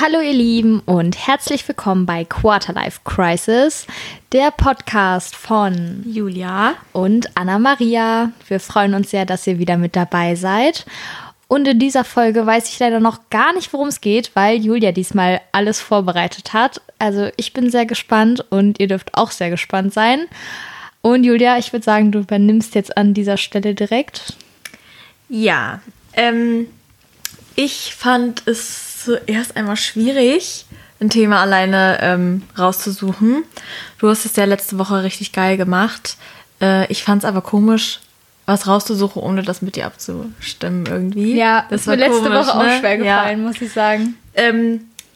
Hallo ihr Lieben und herzlich willkommen bei Quarterlife Crisis, der Podcast von Julia und Anna-Maria. Wir freuen uns sehr, dass ihr wieder mit dabei seid. Und in dieser Folge weiß ich leider noch gar nicht, worum es geht, weil Julia diesmal alles vorbereitet hat. Also ich bin sehr gespannt und ihr dürft auch sehr gespannt sein. Und Julia, ich würde sagen, du übernimmst jetzt an dieser Stelle direkt. Ja, ich fand es zuerst einmal schwierig, ein Thema alleine rauszusuchen. Du hast es ja letzte Woche richtig geil gemacht. Ich fand es aber komisch, was rauszusuchen, ohne das mit dir abzustimmen irgendwie. Ja, das war mir letzte Woche auch schwer gefallen, muss ich sagen.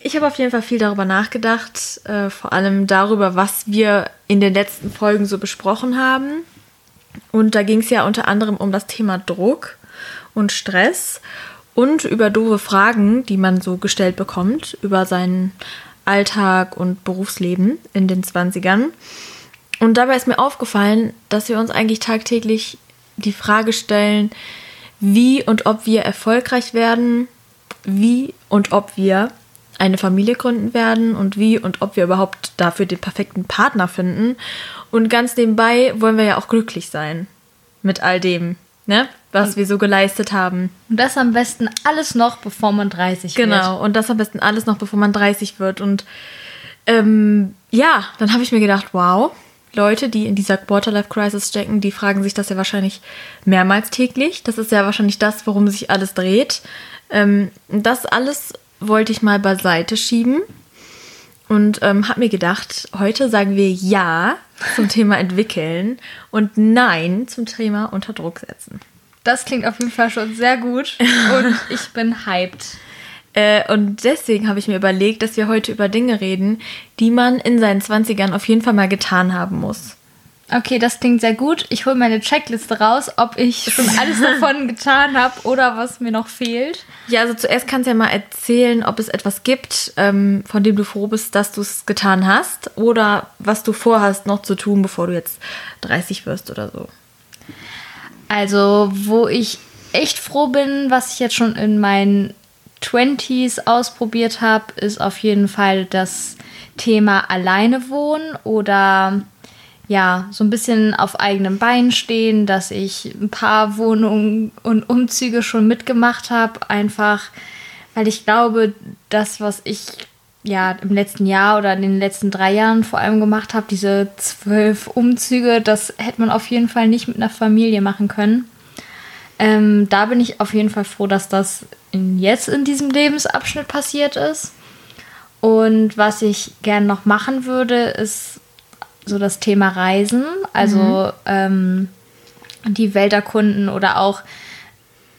Ich habe auf jeden Fall viel darüber nachgedacht, vor allem darüber, was wir in den letzten Folgen so besprochen haben. Und da ging es ja unter anderem um das Thema Druck und Stress und über doofe Fragen, die man so gestellt bekommt, über seinen Alltag und Berufsleben in den 20ern. Und dabei ist mir aufgefallen, dass wir uns eigentlich tagtäglich die Frage stellen, wie und ob wir erfolgreich werden, wie und ob wir eine Familie gründen werden und wie und ob wir überhaupt dafür den perfekten Partner finden. Und ganz nebenbei wollen wir ja auch glücklich sein mit all dem, ne, was wir so geleistet haben. Und das am besten alles noch, bevor man 30 wird. Genau, und das am besten alles noch, bevor man 30 wird. Und ja, dann habe ich mir gedacht, wow, Leute, die in dieser Quarterlife-Crisis stecken, die fragen sich das ja wahrscheinlich mehrmals täglich. Das ist ja wahrscheinlich das, worum sich alles dreht. Das alles wollte ich mal beiseite schieben und habe mir gedacht, heute sagen wir Ja zum Thema entwickeln und Nein zum Thema unter Druck setzen. Das klingt auf jeden Fall schon sehr gut und ich bin hyped. Und deswegen habe ich mir überlegt, dass wir heute über Dinge reden, die man in seinen 20ern auf jeden Fall mal getan haben muss. Okay, das klingt sehr gut. Ich hole meine Checkliste raus, ob ich schon alles davon getan habe oder was mir noch fehlt. Ja, also zuerst kannst du ja mal erzählen, ob es etwas gibt, von dem du froh bist, dass du es getan hast oder was du vorhast noch zu tun, bevor du jetzt 30 wirst oder so. Also, wo ich echt froh bin, was ich jetzt schon in meinen 20s ausprobiert habe, ist auf jeden Fall das Thema alleine wohnen oder ja, so ein bisschen auf eigenen Beinen stehen, dass ich ein paar Wohnungen und Umzüge schon mitgemacht habe, einfach weil ich glaube, das, was ich ja im letzten Jahr oder in den letzten 3 Jahren vor allem gemacht habe, diese 12 Umzüge, das hätte man auf jeden Fall nicht mit einer Familie machen können. Da bin ich auf jeden Fall froh, dass das jetzt in diesem Lebensabschnitt passiert ist. Und was ich gerne noch machen würde, ist so das Thema Reisen. Also die Welt erkunden oder auch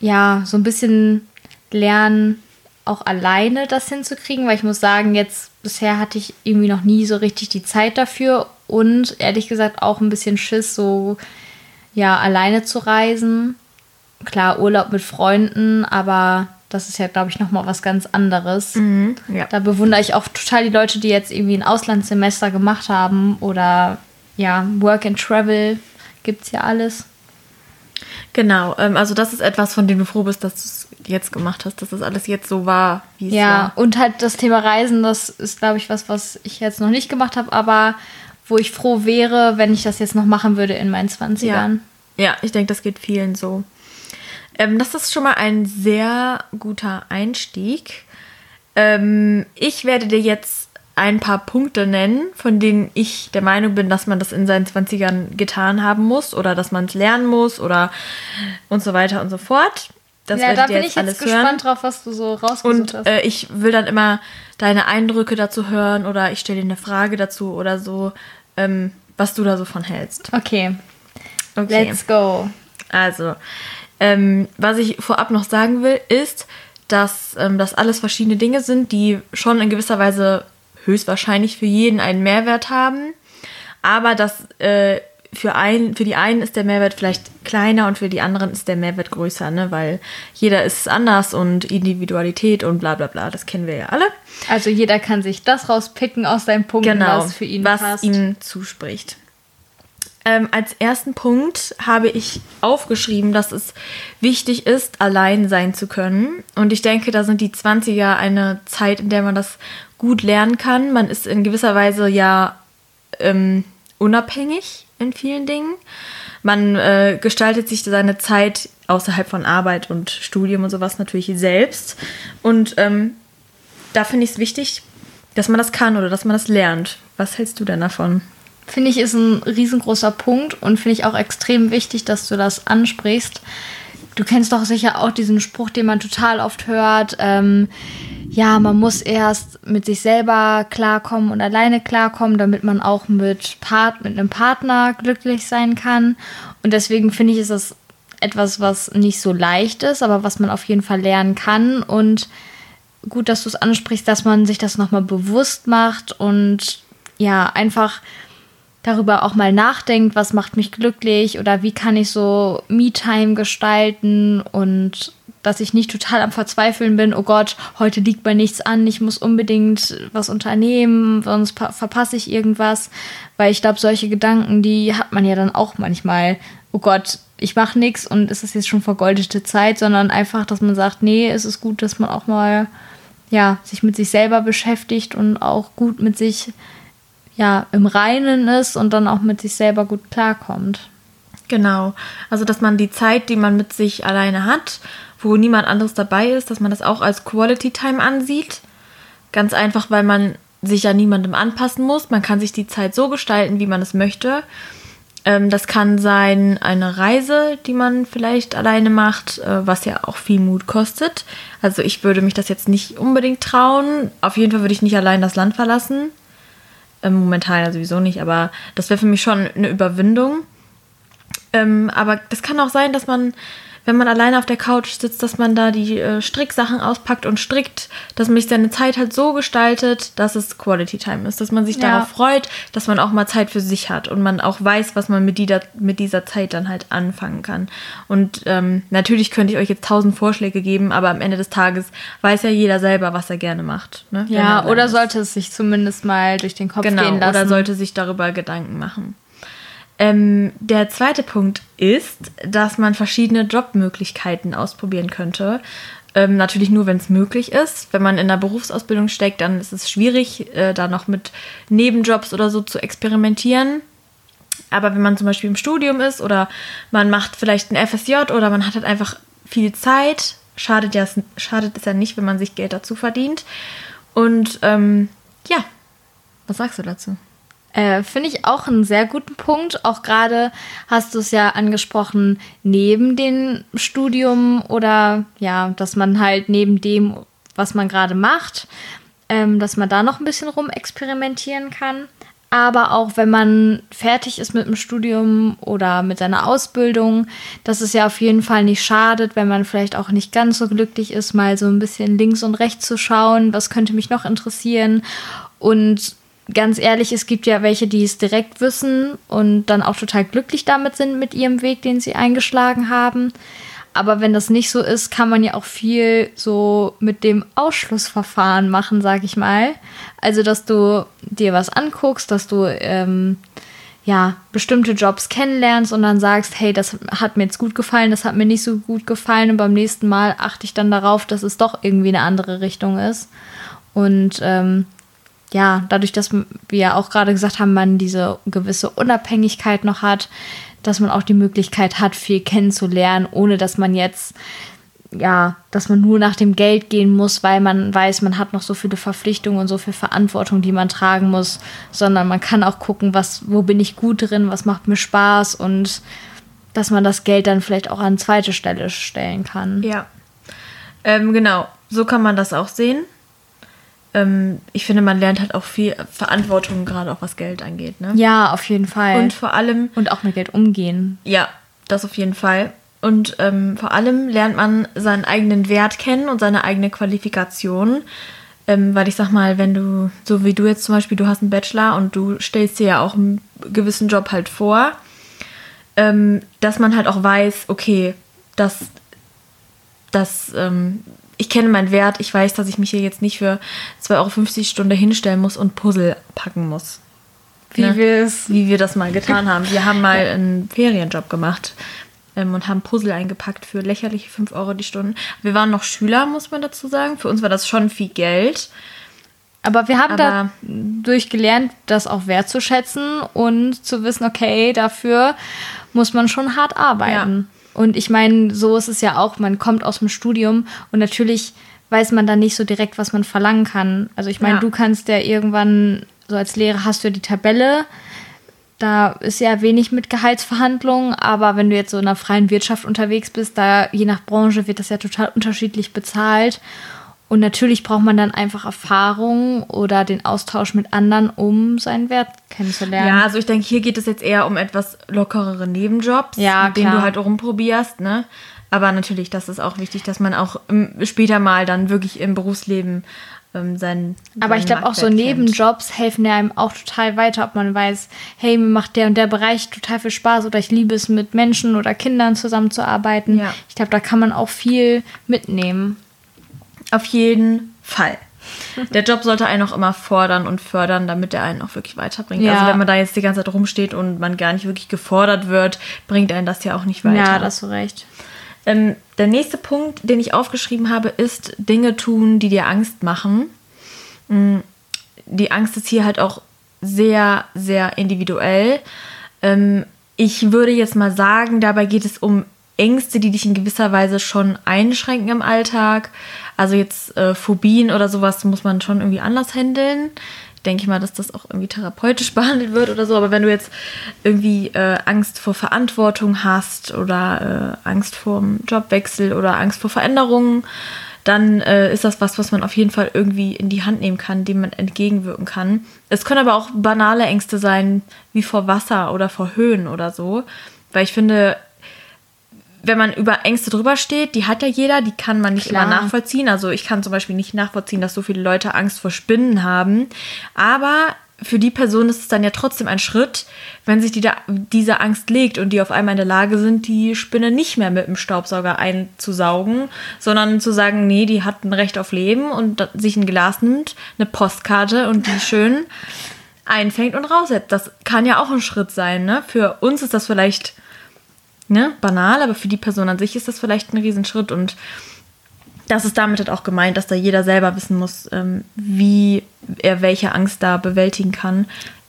ja so ein bisschen lernen, auch alleine das hinzukriegen. Weil ich muss sagen, jetzt bisher hatte ich irgendwie noch nie so richtig die Zeit dafür. Und ehrlich gesagt auch ein bisschen Schiss, so ja alleine zu reisen. Klar, Urlaub mit Freunden, aber das ist ja, glaube ich, nochmal was ganz anderes. Mhm, ja. Da bewundere ich auch total die Leute, die jetzt irgendwie ein Auslandssemester gemacht haben oder ja, Work and Travel gibt's ja alles. Genau, also das ist etwas, von dem du froh bist, dass du es jetzt gemacht hast, dass das alles jetzt so war, wie es war. Ja, und halt das Thema Reisen, das ist, glaube ich, was ich jetzt noch nicht gemacht habe, aber wo ich froh wäre, wenn ich das jetzt noch machen würde in meinen 20ern. Ja, ich denke, das geht vielen so. Das ist schon mal ein sehr guter Einstieg. Ich werde dir jetzt ein paar Punkte nennen, von denen ich der Meinung bin, dass man das in seinen 20ern getan haben muss oder dass man es lernen muss oder und so weiter und so fort. Ja, da bin ich jetzt gespannt drauf, was du so rausgesucht hast. Und ich will dann immer deine Eindrücke dazu hören oder ich stelle dir eine Frage dazu oder so, was du da so von hältst. Okay. Let's go. Also, was ich vorab noch sagen will, ist, dass das alles verschiedene Dinge sind, die schon in gewisser Weise höchstwahrscheinlich für jeden einen Mehrwert haben. Aber dass für die einen ist der Mehrwert vielleicht kleiner und für die anderen ist der Mehrwert größer, ne? Weil jeder ist anders und Individualität und bla bla bla, das kennen wir ja alle. Also jeder kann sich das rauspicken aus seinen Punkten, was für ihn passt. Was ihm zuspricht. Als ersten Punkt habe ich aufgeschrieben, dass es wichtig ist, allein sein zu können. Und ich denke, da sind die 20er eine Zeit, in der man das gut lernen kann. Man ist in gewisser Weise ja unabhängig in vielen Dingen. Man gestaltet sich seine Zeit außerhalb von Arbeit und Studium und sowas natürlich selbst. Und da finde ich es wichtig, dass man das kann oder dass man das lernt. Was hältst du denn davon? Finde ich, ist ein riesengroßer Punkt und finde ich auch extrem wichtig, dass du das ansprichst. Du kennst doch sicher auch diesen Spruch, den man total oft hört. Ja, man muss erst mit sich selber klarkommen und alleine klarkommen, damit man auch mit einem Partner glücklich sein kann. Und deswegen finde ich, ist das etwas, was nicht so leicht ist, aber was man auf jeden Fall lernen kann. Und gut, dass du es ansprichst, dass man sich das nochmal bewusst macht und ja, einfach darüber auch mal nachdenkt, was macht mich glücklich oder wie kann ich so Me-Time gestalten und dass ich nicht total am Verzweifeln bin, oh Gott, heute liegt mir nichts an, ich muss unbedingt was unternehmen, sonst verpasse ich irgendwas, weil ich glaube, solche Gedanken, die hat man ja dann auch manchmal, oh Gott, ich mache nichts und ist das jetzt schon vergoldete Zeit, sondern einfach, dass man sagt, nee, es ist gut, dass man auch mal ja, sich mit sich selber beschäftigt und auch gut mit sich ja, im Reinen ist und dann auch mit sich selber gut klarkommt. Genau, also dass man die Zeit, die man mit sich alleine hat, wo niemand anderes dabei ist, dass man das auch als Quality Time ansieht. Ganz einfach, weil man sich ja niemandem anpassen muss. Man kann sich die Zeit so gestalten, wie man es möchte. Das kann sein eine Reise, die man vielleicht alleine macht, was ja auch viel Mut kostet. Also ich würde mich das jetzt nicht unbedingt trauen. Auf jeden Fall würde ich nicht allein das Land verlassen. Momentan ja sowieso nicht, aber das wäre für mich schon eine Überwindung. Aber das kann auch sein, dass man, wenn man alleine auf der Couch sitzt, dass man da die Stricksachen auspackt und strickt, dass man sich seine Zeit halt so gestaltet, dass es Quality Time ist, dass man sich darauf freut, dass man auch mal Zeit für sich hat und man auch weiß, was man mit dieser Zeit dann halt anfangen kann. Und natürlich könnte ich euch jetzt 1000 Vorschläge geben, aber am Ende des Tages weiß ja jeder selber, was er gerne macht. Ne? Ja, oder sollte es sich zumindest mal durch den Kopf gehen lassen. Oder sollte sich darüber Gedanken machen. Der zweite Punkt ist, dass man verschiedene Jobmöglichkeiten ausprobieren könnte. Natürlich nur, wenn es möglich ist. Wenn man in der Berufsausbildung steckt, dann ist es schwierig, da noch mit Nebenjobs oder so zu experimentieren. Aber wenn man zum Beispiel im Studium ist oder man macht vielleicht ein FSJ oder man hat halt einfach viel Zeit, schadet es ja nicht, wenn man sich Geld dazu verdient. Und ja, was sagst du dazu? Finde ich auch einen sehr guten Punkt. Auch gerade hast du es ja angesprochen, neben dem Studium oder ja, dass man halt neben dem, was man gerade macht, dass man da noch ein bisschen rumexperimentieren kann. Aber auch wenn man fertig ist mit dem Studium oder mit seiner Ausbildung, dass es ja auf jeden Fall nicht schadet, wenn man vielleicht auch nicht ganz so glücklich ist, mal so ein bisschen links und rechts zu schauen, was könnte mich noch interessieren. Und ganz ehrlich, es gibt ja welche, die es direkt wissen und dann auch total glücklich damit sind mit ihrem Weg, den sie eingeschlagen haben. Aber wenn das nicht so ist, kann man ja auch viel so mit dem Ausschlussverfahren machen, sag ich mal. Also, dass du dir was anguckst, dass du ja, bestimmte Jobs kennenlernst und dann sagst, hey, das hat mir jetzt gut gefallen, das hat mir nicht so gut gefallen und beim nächsten Mal achte ich dann darauf, dass es doch irgendwie eine andere Richtung ist. Und ja, dadurch, dass wir ja auch gerade gesagt haben, man diese gewisse Unabhängigkeit noch hat, dass man auch die Möglichkeit hat, viel kennenzulernen, ohne dass man jetzt, ja, dass man nur nach dem Geld gehen muss, weil man weiß, man hat noch so viele Verpflichtungen und so viel Verantwortung, die man tragen muss, sondern man kann auch gucken, wo bin ich gut drin, was macht mir Spaß und dass man das Geld dann vielleicht auch an zweite Stelle stellen kann. Ja, genau, so kann man das auch sehen. Ich finde, man lernt halt auch viel Verantwortung, gerade auch was Geld angeht. Ne? Ja, auf jeden Fall. Und vor allem... Und auch mit Geld umgehen. Ja, das auf jeden Fall. Und vor allem lernt man seinen eigenen Wert kennen und seine eigene Qualifikation. Weil ich sag mal, wenn du, so wie du jetzt zum Beispiel, du hast einen Bachelor und du stellst dir ja auch einen gewissen Job halt vor, dass man halt auch weiß, okay, ich kenne meinen Wert, ich weiß, dass ich mich hier jetzt nicht für 2,50 € Stunde hinstellen muss und Puzzle packen muss. wie wir das mal getan haben. Wir haben mal einen Ferienjob gemacht und haben Puzzle eingepackt für lächerliche 5 Euro die Stunde. Wir waren noch Schüler, muss man dazu sagen. Für uns war das schon viel Geld. Aber wir haben dadurch gelernt, das auch wertzuschätzen und zu wissen, okay, dafür muss man schon hart arbeiten. Ja. Und ich meine, so ist es ja auch, man kommt aus dem Studium und natürlich weiß man dann nicht so direkt, was man verlangen kann. Also ich meine, du kannst ja irgendwann, so als Lehrer hast du ja die Tabelle, da ist ja wenig mit Gehaltsverhandlungen, aber wenn du jetzt so in einer freien Wirtschaft unterwegs bist, da je nach Branche wird das ja total unterschiedlich bezahlt. Und natürlich braucht man dann einfach Erfahrung oder den Austausch mit anderen, um seinen Wert kennenzulernen. Ja, also ich denke, hier geht es jetzt eher um etwas lockerere Nebenjobs, mit denen du halt rumprobierst, ne? Aber natürlich, das ist auch wichtig, dass man auch später mal dann wirklich im Berufsleben seinen Aber ich glaube auch so Nebenjobs helfen ja einem auch total weiter, ob man weiß, hey, mir macht der und der Bereich total viel Spaß oder ich liebe es, mit Menschen oder Kindern zusammenzuarbeiten. Ja. Ich glaube, da kann man auch viel mitnehmen. Auf jeden Fall. Der Job sollte einen auch immer fordern und fördern, damit er einen auch wirklich weiterbringt. Ja. Also wenn man da jetzt die ganze Zeit rumsteht und man gar nicht wirklich gefordert wird, bringt einen das ja auch nicht weiter. Ja, da hast du recht. Der nächste Punkt, den ich aufgeschrieben habe, ist Dinge tun, die dir Angst machen. Die Angst ist hier halt auch sehr, sehr individuell. Ich würde jetzt mal sagen, dabei geht es um Ängste, die dich in gewisser Weise schon einschränken im Alltag. Also jetzt Phobien oder sowas muss man schon irgendwie anders handeln. Ich denke mal, dass das auch irgendwie therapeutisch behandelt wird oder so. Aber wenn du jetzt irgendwie Angst vor Verantwortung hast oder Angst vor dem Jobwechsel oder Angst vor Veränderungen, dann ist das was man auf jeden Fall irgendwie in die Hand nehmen kann, dem man entgegenwirken kann. Es können aber auch banale Ängste sein, wie vor Wasser oder vor Höhen oder so. Weil ich finde, wenn man über Ängste drüber steht, die hat ja jeder, die kann man nicht immer nachvollziehen. Also ich kann zum Beispiel nicht nachvollziehen, dass so viele Leute Angst vor Spinnen haben. Aber für die Person ist es dann ja trotzdem ein Schritt, wenn sich diese Angst legt und die auf einmal in der Lage sind, die Spinne nicht mehr mit dem Staubsauger einzusaugen, sondern zu sagen, nee, die hat ein Recht auf Leben und sich ein Glas nimmt, eine Postkarte und die schön einfängt und raussetzt. Das kann ja auch ein Schritt sein, ne? Für uns ist das vielleicht banal, aber für die Person an sich ist das vielleicht ein Riesenschritt und das ist damit halt auch gemeint, dass da jeder selber wissen muss, wie er welche Angst da bewältigen kann.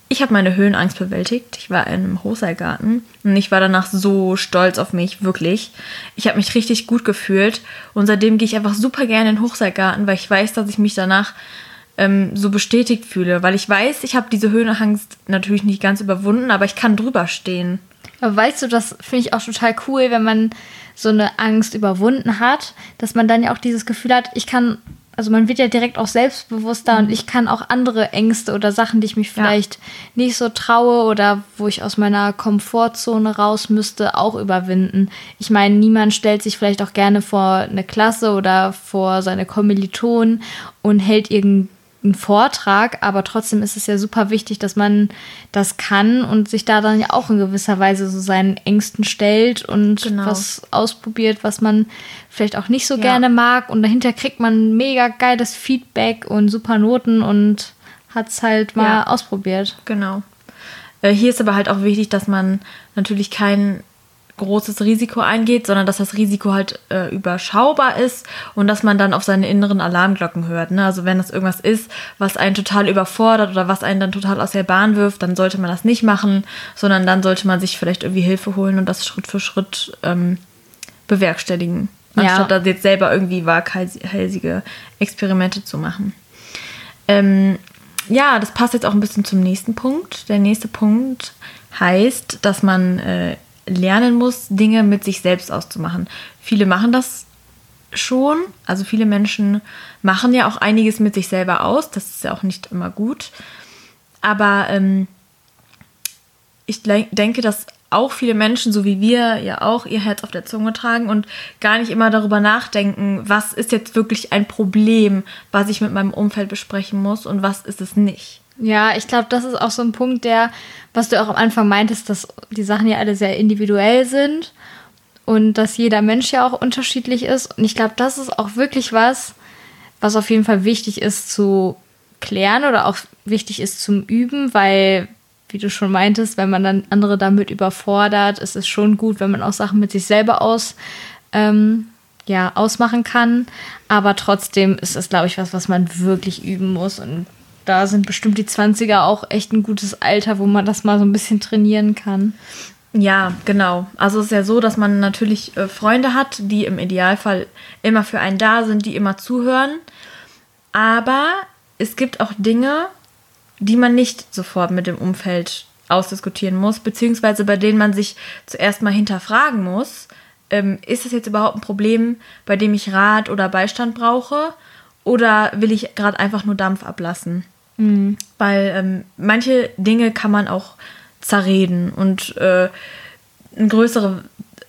Ich habe meine Höhenangst bewältigt. Ich war in einem Hochseilgarten und ich war danach so stolz auf mich, wirklich. Ich habe mich richtig gut gefühlt und seitdem gehe ich einfach super gerne in den Hochseilgarten, weil ich weiß, dass ich mich danach so bestätigt fühle, weil ich weiß, ich habe diese Höhenangst natürlich nicht ganz überwunden, aber ich kann drüber stehen. Aber weißt du, das finde ich auch total cool, wenn man so eine Angst überwunden hat, dass man dann ja auch dieses Gefühl hat, man wird ja direkt auch selbstbewusster und ich kann auch andere Ängste oder Sachen, die ich mich vielleicht nicht so traue oder wo ich aus meiner Komfortzone raus müsste, auch überwinden. Ich meine, niemand stellt sich vielleicht auch gerne vor eine Klasse oder vor seine Kommilitonen und hält irgendeinen Vortrag, aber trotzdem ist es ja super wichtig, dass man das kann und sich da dann ja auch in gewisser Weise so seinen Ängsten stellt und was ausprobiert, was man vielleicht auch nicht so gerne mag und dahinter kriegt man mega geiles Feedback und super Noten und hat es halt mal ausprobiert. Genau. Hier ist aber halt auch wichtig, dass man natürlich kein großes Risiko eingeht, sondern dass das Risiko halt überschaubar ist und dass man dann auf seine inneren Alarmglocken hört. Ne? Also wenn das irgendwas ist, was einen total überfordert oder was einen dann total aus der Bahn wirft, dann sollte man das nicht machen, sondern dann sollte man sich vielleicht irgendwie Hilfe holen und das Schritt für Schritt bewerkstelligen, anstatt da jetzt selber irgendwie waghalsige Experimente zu machen. Das passt jetzt auch ein bisschen zum nächsten Punkt. Der nächste Punkt heißt, dass man lernen muss, Dinge mit sich selbst auszumachen. Viele machen das schon. Also viele Menschen machen ja auch einiges mit sich selber aus. Das ist ja auch nicht immer gut. Aber ich denke, dass auch viele Menschen, so wie wir, ja auch ihr Herz auf der Zunge tragen und gar nicht immer darüber nachdenken, was ist jetzt wirklich ein Problem, was ich mit meinem Umfeld besprechen muss und was ist es nicht. Ja, ich glaube, das ist auch so ein Punkt, was du auch am Anfang meintest, dass die Sachen ja alle sehr individuell sind und dass jeder Mensch ja auch unterschiedlich ist. Und ich glaube, das ist auch wirklich was auf jeden Fall wichtig ist zu klären oder auch wichtig ist zum Üben, weil wie du schon meintest, wenn man dann andere damit überfordert, ist es schon gut, wenn man auch Sachen mit sich selber ausmachen kann. Aber trotzdem ist es, glaube ich, was man wirklich üben muss. Und da sind bestimmt die 20er auch echt ein gutes Alter, wo man das mal so ein bisschen trainieren kann. Ja, genau. Also es ist ja so, dass man natürlich Freunde hat, die im Idealfall immer für einen da sind, die immer zuhören. Aber es gibt auch Dinge, die man nicht sofort mit dem Umfeld ausdiskutieren muss, beziehungsweise bei denen man sich zuerst mal hinterfragen muss, ist das jetzt überhaupt ein Problem, bei dem ich Rat oder Beistand brauche? Oder will ich gerade einfach nur Dampf ablassen? Mhm. Weil manche Dinge kann man auch zerreden und ein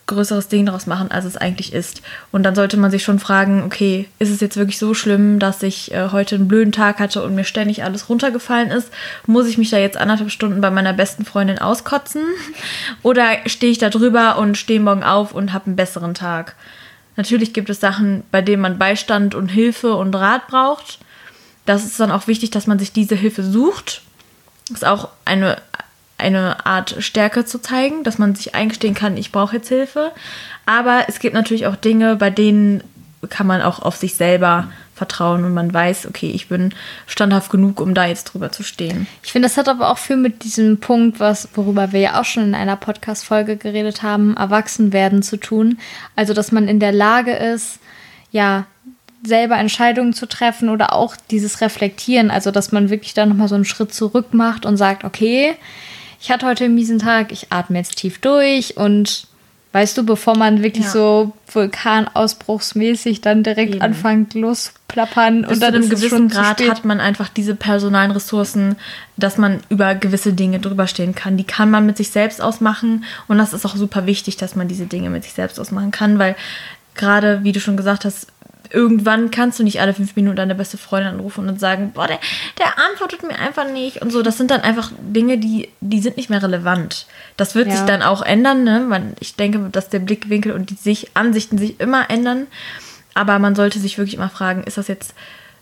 größeres Ding daraus machen, als es eigentlich ist. Und dann sollte man sich schon fragen, okay, ist es jetzt wirklich so schlimm, dass ich heute einen blöden Tag hatte und mir ständig alles runtergefallen ist? Muss ich mich da jetzt 1,5 Stunden bei meiner besten Freundin auskotzen? Oder stehe ich da drüber und stehe morgen auf und habe einen besseren Tag? Natürlich gibt es Sachen, bei denen man Beistand und Hilfe und Rat braucht. Das ist dann auch wichtig, dass man sich diese Hilfe sucht. Das ist auch eine Art Stärke zu zeigen, dass man sich eingestehen kann, ich brauche jetzt Hilfe. Aber es gibt natürlich auch Dinge, bei denen kann man auch auf sich selber vertrauen und man weiß, okay, ich bin standhaft genug, um da jetzt drüber zu stehen. Ich finde, das hat aber auch viel mit diesem Punkt, worüber wir ja auch schon in einer Podcast-Folge geredet haben, Erwachsenwerden zu tun. Also, dass man in der Lage ist, ja, selber Entscheidungen zu treffen oder auch dieses Reflektieren. Also, dass man wirklich da nochmal so einen Schritt zurück macht und sagt, okay, ich hatte heute einen miesen Tag, ich atme jetzt tief durch und weißt du, bevor man wirklich so vulkanausbruchsmäßig dann direkt anfängt losplappern. Bis und dann zu einem gewissen Grad hat man einfach diese personalen Ressourcen, dass man über gewisse Dinge drüber stehen kann. Die kann man mit sich selbst ausmachen und das ist auch super wichtig, dass man diese Dinge mit sich selbst ausmachen kann, weil gerade, wie du schon gesagt hast, irgendwann kannst du nicht alle 5 Minuten deine beste Freundin anrufen und sagen, boah, der antwortet mir einfach nicht und so. Das sind dann einfach Dinge, die sind nicht mehr relevant. Das wird sich dann auch ändern, ne? Ich denke, dass der Blickwinkel und die Ansichten sich immer ändern. Aber man sollte sich wirklich immer fragen, ist das jetzt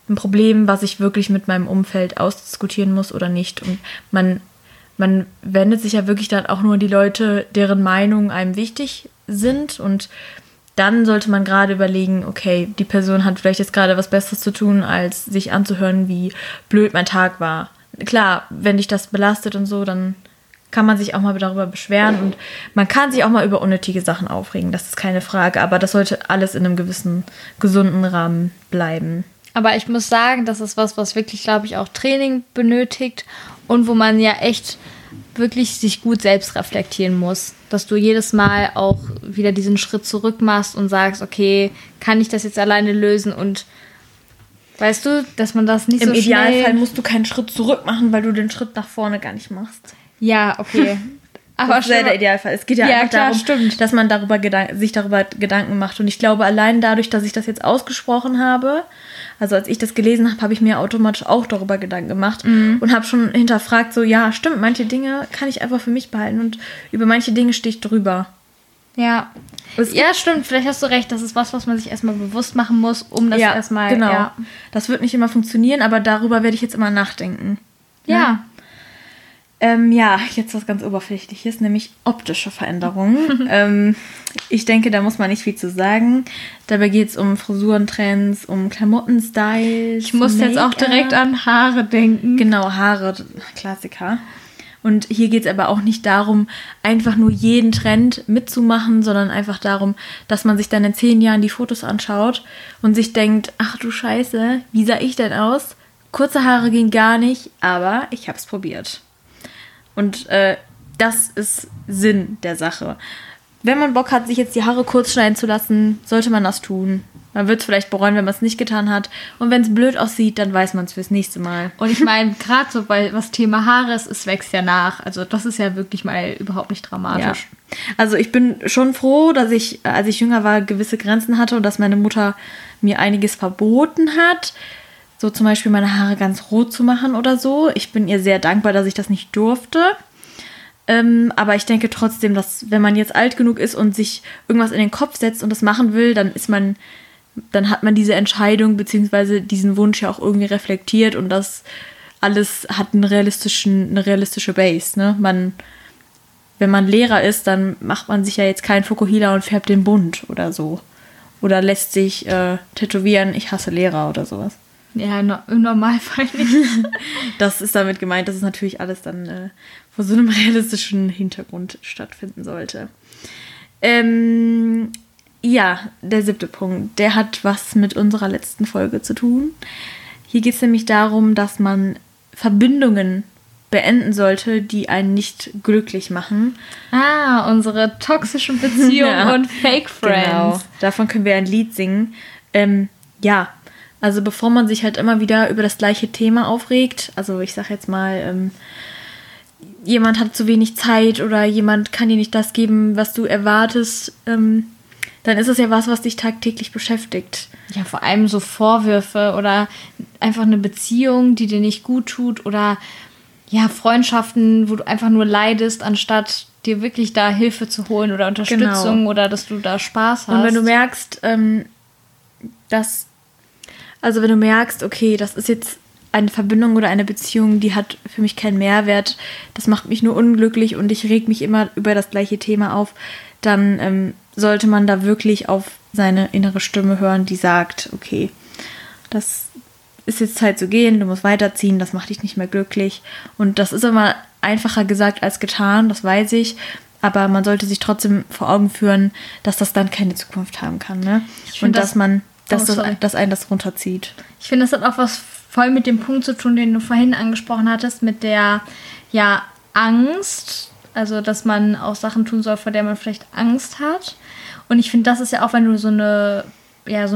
ein Problem, was ich wirklich mit meinem Umfeld ausdiskutieren muss oder nicht? Und man wendet sich ja wirklich dann auch nur an die Leute, deren Meinungen einem wichtig sind und dann sollte man gerade überlegen, okay, die Person hat vielleicht jetzt gerade was Besseres zu tun, als sich anzuhören, wie blöd mein Tag war. Klar, wenn dich das belastet und so, dann kann man sich auch mal darüber beschweren und man kann sich auch mal über unnötige Sachen aufregen, das ist keine Frage, aber das sollte alles in einem gewissen, gesunden Rahmen bleiben. Aber ich muss sagen, das ist was wirklich, glaube ich, auch Training benötigt und wo man ja echt wirklich sich gut selbst reflektieren muss, dass du jedes Mal auch wieder diesen Schritt zurück machst und sagst, okay, kann ich das jetzt alleine lösen und weißt du, dass man das nicht so schnell... Im Idealfall musst du keinen Schritt zurück machen, weil du den Schritt nach vorne gar nicht machst. Ja, okay. Aber das wäre der Idealfall. Es geht ja einfach darum, dass man sich darüber Gedanken macht. Und ich glaube, allein dadurch, dass ich das jetzt ausgesprochen habe, also als ich das gelesen habe, habe ich mir automatisch auch darüber Gedanken gemacht und habe schon hinterfragt, so ja, stimmt, manche Dinge kann ich einfach für mich behalten und über manche Dinge stehe ich drüber. Ja. Ja, stimmt, vielleicht hast du recht, das ist was man sich erstmal bewusst machen muss, um das erstmal... Genau. Ja, genau. Das wird nicht immer funktionieren, aber darüber werde ich jetzt immer nachdenken. Ja. Jetzt was ganz Oberflächliches, nämlich optische Veränderungen. Ich denke, da muss man nicht viel zu sagen. Dabei geht es um Frisurentrends, um Klamottenstyles. Ich muss jetzt auch direkt an Haare denken. Genau, Haare, Klassiker. Und hier geht es aber auch nicht darum, einfach nur jeden Trend mitzumachen, sondern einfach darum, dass man sich dann in 10 Jahren die Fotos anschaut und sich denkt, ach du Scheiße, wie sah ich denn aus? Kurze Haare gehen gar nicht, aber ich hab's probiert. Und das ist Sinn der Sache. Wenn man Bock hat, sich jetzt die Haare kurz schneiden zu lassen, sollte man das tun. Man wird es vielleicht bereuen, wenn man es nicht getan hat. Und wenn es blöd aussieht, dann weiß man es fürs nächste Mal. Und ich meine, gerade so bei was Thema Haare ist, es wächst ja nach. Also das ist ja wirklich mal überhaupt nicht dramatisch. Ja. Also ich bin schon froh, dass ich, als ich jünger war, gewisse Grenzen hatte und dass meine Mutter mir einiges verboten hat. So zum Beispiel meine Haare ganz rot zu machen oder so. Ich bin ihr sehr dankbar, dass ich das nicht durfte. Aber ich denke trotzdem, dass wenn man jetzt alt genug ist und sich irgendwas in den Kopf setzt und das machen will, dann hat man diese Entscheidung bzw. diesen Wunsch ja auch irgendwie reflektiert und das alles hat eine realistische Base. Ne? Wenn man Lehrer ist, dann macht man sich ja jetzt keinen Fokuhila und färbt den bunt oder so. Oder lässt sich tätowieren, ich hasse Lehrer oder sowas. Ja, im Normalfall nicht. Das ist damit gemeint, dass es natürlich alles dann vor so einem realistischen Hintergrund stattfinden sollte. Ja, der 7. Punkt, der hat was mit unserer letzten Folge zu tun. Hier geht es nämlich darum, dass man Verbindungen beenden sollte, die einen nicht glücklich machen. Ah, unsere toxischen Beziehungen ja. Und Fake Friends. Genau, davon können wir ein Lied singen. Ja, also bevor man sich halt immer wieder über das gleiche Thema aufregt, also ich sag jetzt mal, jemand hat zu wenig Zeit oder jemand kann dir nicht das geben, was du erwartest, dann ist es ja was dich tagtäglich beschäftigt. Ja, vor allem so Vorwürfe oder einfach eine Beziehung, die dir nicht gut tut oder ja, Freundschaften, wo du einfach nur leidest, anstatt dir wirklich da Hilfe zu holen oder Unterstützung genau. Oder dass du da Spaß hast. Und wenn du merkst, wenn du merkst, okay, das ist jetzt eine Verbindung oder eine Beziehung, die hat für mich keinen Mehrwert, das macht mich nur unglücklich und ich reg mich immer über das gleiche Thema auf, dann sollte man da wirklich auf seine innere Stimme hören, die sagt, okay, das ist jetzt Zeit zu gehen, du musst weiterziehen, das macht dich nicht mehr glücklich. Und das ist immer einfacher gesagt als getan, das weiß ich. Aber man sollte sich trotzdem vor Augen führen, dass das dann keine Zukunft haben kann. Ne? Und dass einen das runterzieht. Ich finde, das hat auch was voll mit dem Punkt zu tun, den du vorhin angesprochen hattest, mit der ja, Angst. Also, dass man auch Sachen tun soll, vor der man vielleicht Angst hat. Und ich finde, das ist ja auch, wenn du so eine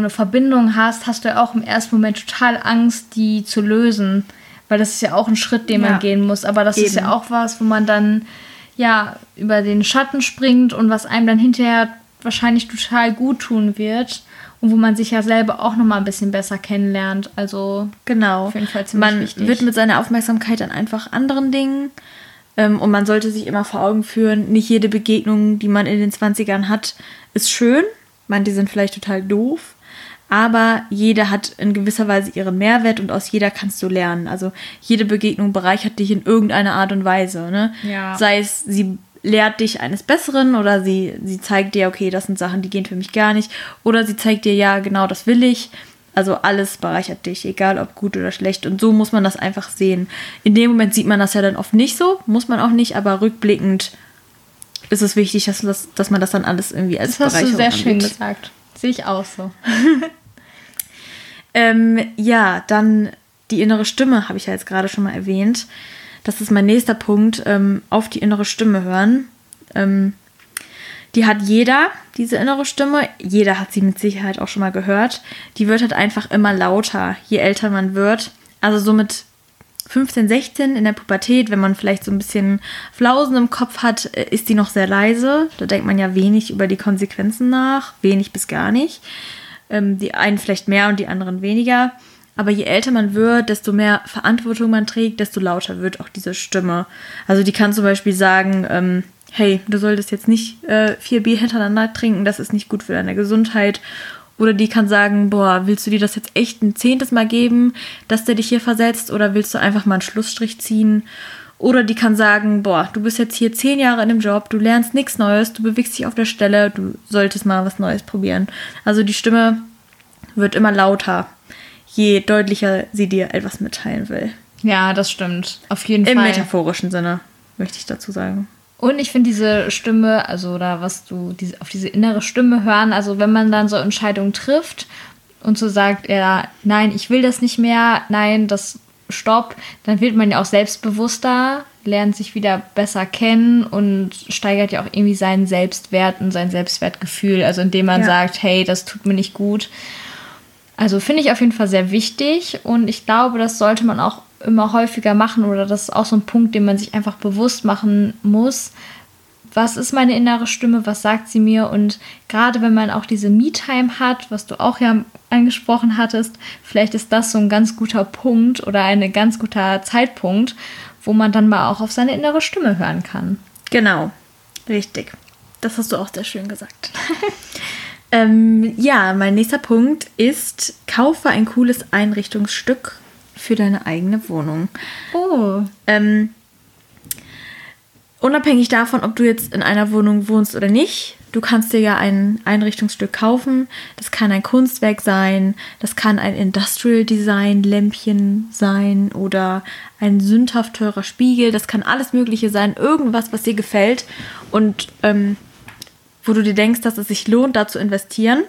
Verbindung hast du ja auch im ersten Moment total Angst, die zu lösen. Weil das ist ja auch ein Schritt, den man gehen muss. Aber das ist ja auch was, wo man dann ja über den Schatten springt und was einem dann hinterher wahrscheinlich total gut tun wird. Und wo man sich ja selber auch nochmal ein bisschen besser kennenlernt. Also genau. Auf jeden Fall ziemlich wichtig. Man wird mit seiner Aufmerksamkeit an einfach anderen Dingen. Und man sollte sich immer vor Augen führen, nicht jede Begegnung, die man in den 20ern hat, ist schön. Manche sind vielleicht total doof, aber jede hat in gewisser Weise ihren Mehrwert und aus jeder kannst du lernen. Also jede Begegnung bereichert dich in irgendeiner Art und Weise. Ne? Ja. Sei es, sie lehrt dich eines Besseren oder sie zeigt dir, okay, das sind Sachen, die gehen für mich gar nicht. Oder sie zeigt dir, ja, genau, das will ich. Also alles bereichert dich, egal ob gut oder schlecht. Und so muss man das einfach sehen. In dem Moment sieht man das ja dann oft nicht so, muss man auch nicht, aber rückblickend ist es wichtig, dass man das dann alles irgendwie als Bereicherung ansieht. Das hast du sehr schön gesagt. Sehe ich auch so. Ja, dann die innere Stimme habe ich ja jetzt gerade schon mal erwähnt. Das ist mein nächster Punkt, auf die innere Stimme hören. Die hat jeder, diese innere Stimme. Jeder hat sie mit Sicherheit auch schon mal gehört. Die wird halt einfach immer lauter, je älter man wird. Also so mit 15, 16 in der Pubertät, wenn man vielleicht so ein bisschen Flausen im Kopf hat, ist die noch sehr leise. Da denkt man ja wenig über die Konsequenzen nach, wenig bis gar nicht. Die einen vielleicht mehr und die anderen weniger. Aber je älter man wird, desto mehr Verantwortung man trägt, desto lauter wird auch diese Stimme. Also die kann zum Beispiel sagen, hey, du solltest jetzt nicht 4 Bier hintereinander trinken, das ist nicht gut für deine Gesundheit. Oder die kann sagen, boah, willst du dir das jetzt echt ein 10. Mal geben, dass der dich hier versetzt? Oder willst du einfach mal einen Schlussstrich ziehen? Oder die kann sagen, boah, du bist jetzt hier 10 Jahre in dem Job, du lernst nichts Neues, du bewegst dich auf der Stelle, du solltest mal was Neues probieren. Also die Stimme wird immer lauter, je deutlicher sie dir etwas mitteilen will. Ja, das stimmt, auf jeden Fall. Im metaphorischen Sinne, möchte ich dazu sagen. Und ich finde diese Stimme, auf diese innere Stimme hören, also wenn man dann so Entscheidungen trifft und so sagt, ja, nein, ich will das nicht mehr, nein, das stopp, dann wird man ja auch selbstbewusster, lernt sich wieder besser kennen und steigert ja auch irgendwie seinen Selbstwert und sein Selbstwertgefühl, also indem man sagt, hey, das tut mir nicht gut. Also finde ich auf jeden Fall sehr wichtig und ich glaube, das sollte man auch immer häufiger machen oder das ist auch so ein Punkt, den man sich einfach bewusst machen muss. Was ist meine innere Stimme? Was sagt sie mir? Und gerade wenn man auch diese Me-Time hat, was du auch ja angesprochen hattest, vielleicht ist das so ein ganz guter Punkt oder ein ganz guter Zeitpunkt, wo man dann mal auch auf seine innere Stimme hören kann. Genau, richtig. Das hast du auch sehr schön gesagt. Ja, mein nächster Punkt ist, kaufe ein cooles Einrichtungsstück für deine eigene Wohnung. Oh. Unabhängig davon, ob du jetzt in einer Wohnung wohnst oder nicht, du kannst dir ja ein Einrichtungsstück kaufen. Das kann ein Kunstwerk sein, das kann ein Industrial Design Lämpchen sein oder ein sündhaft teurer Spiegel. Das kann alles Mögliche sein, irgendwas, was dir gefällt und wo du dir denkst, dass es sich lohnt, da zu investieren.